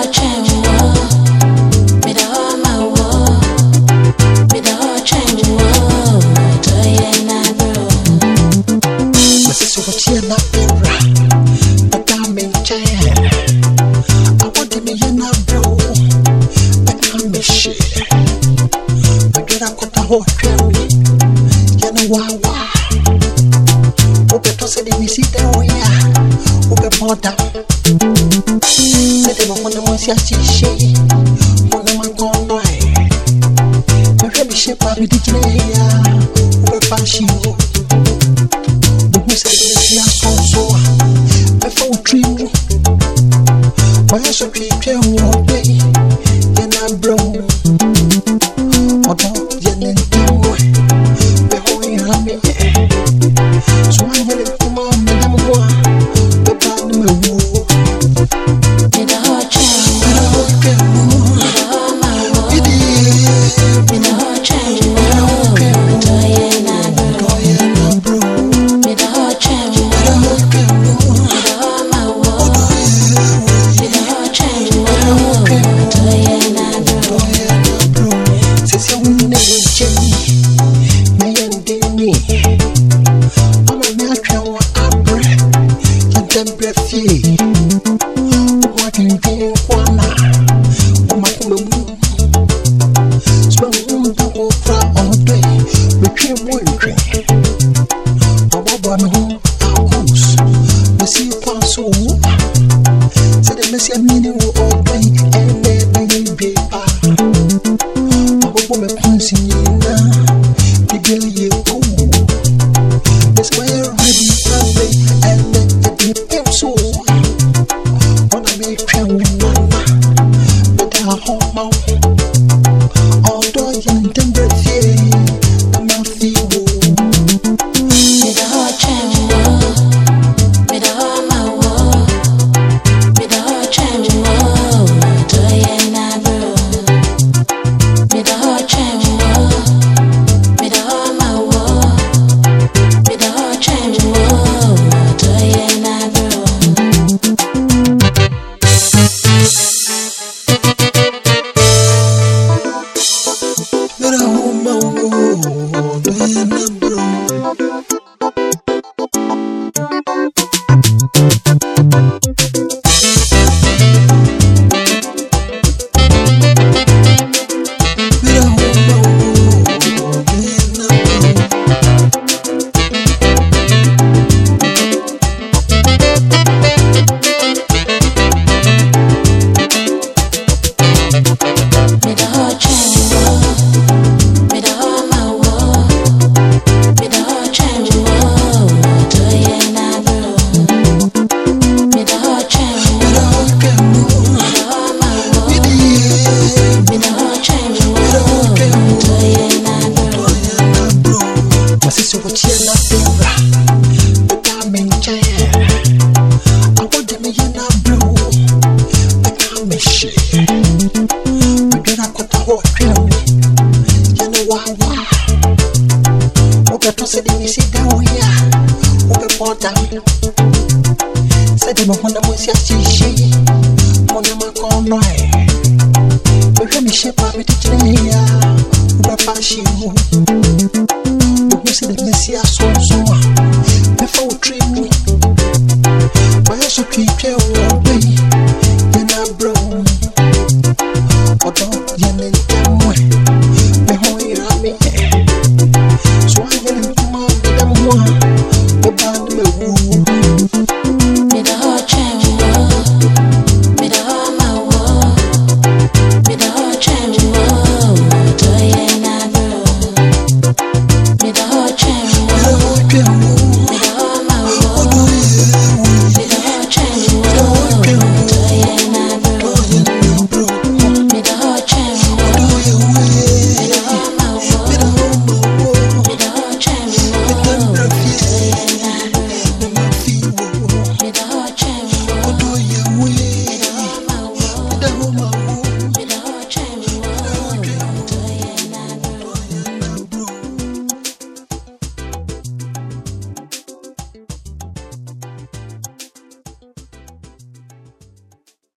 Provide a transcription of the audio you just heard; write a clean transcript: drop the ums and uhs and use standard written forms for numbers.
Before we treat you, why should we care?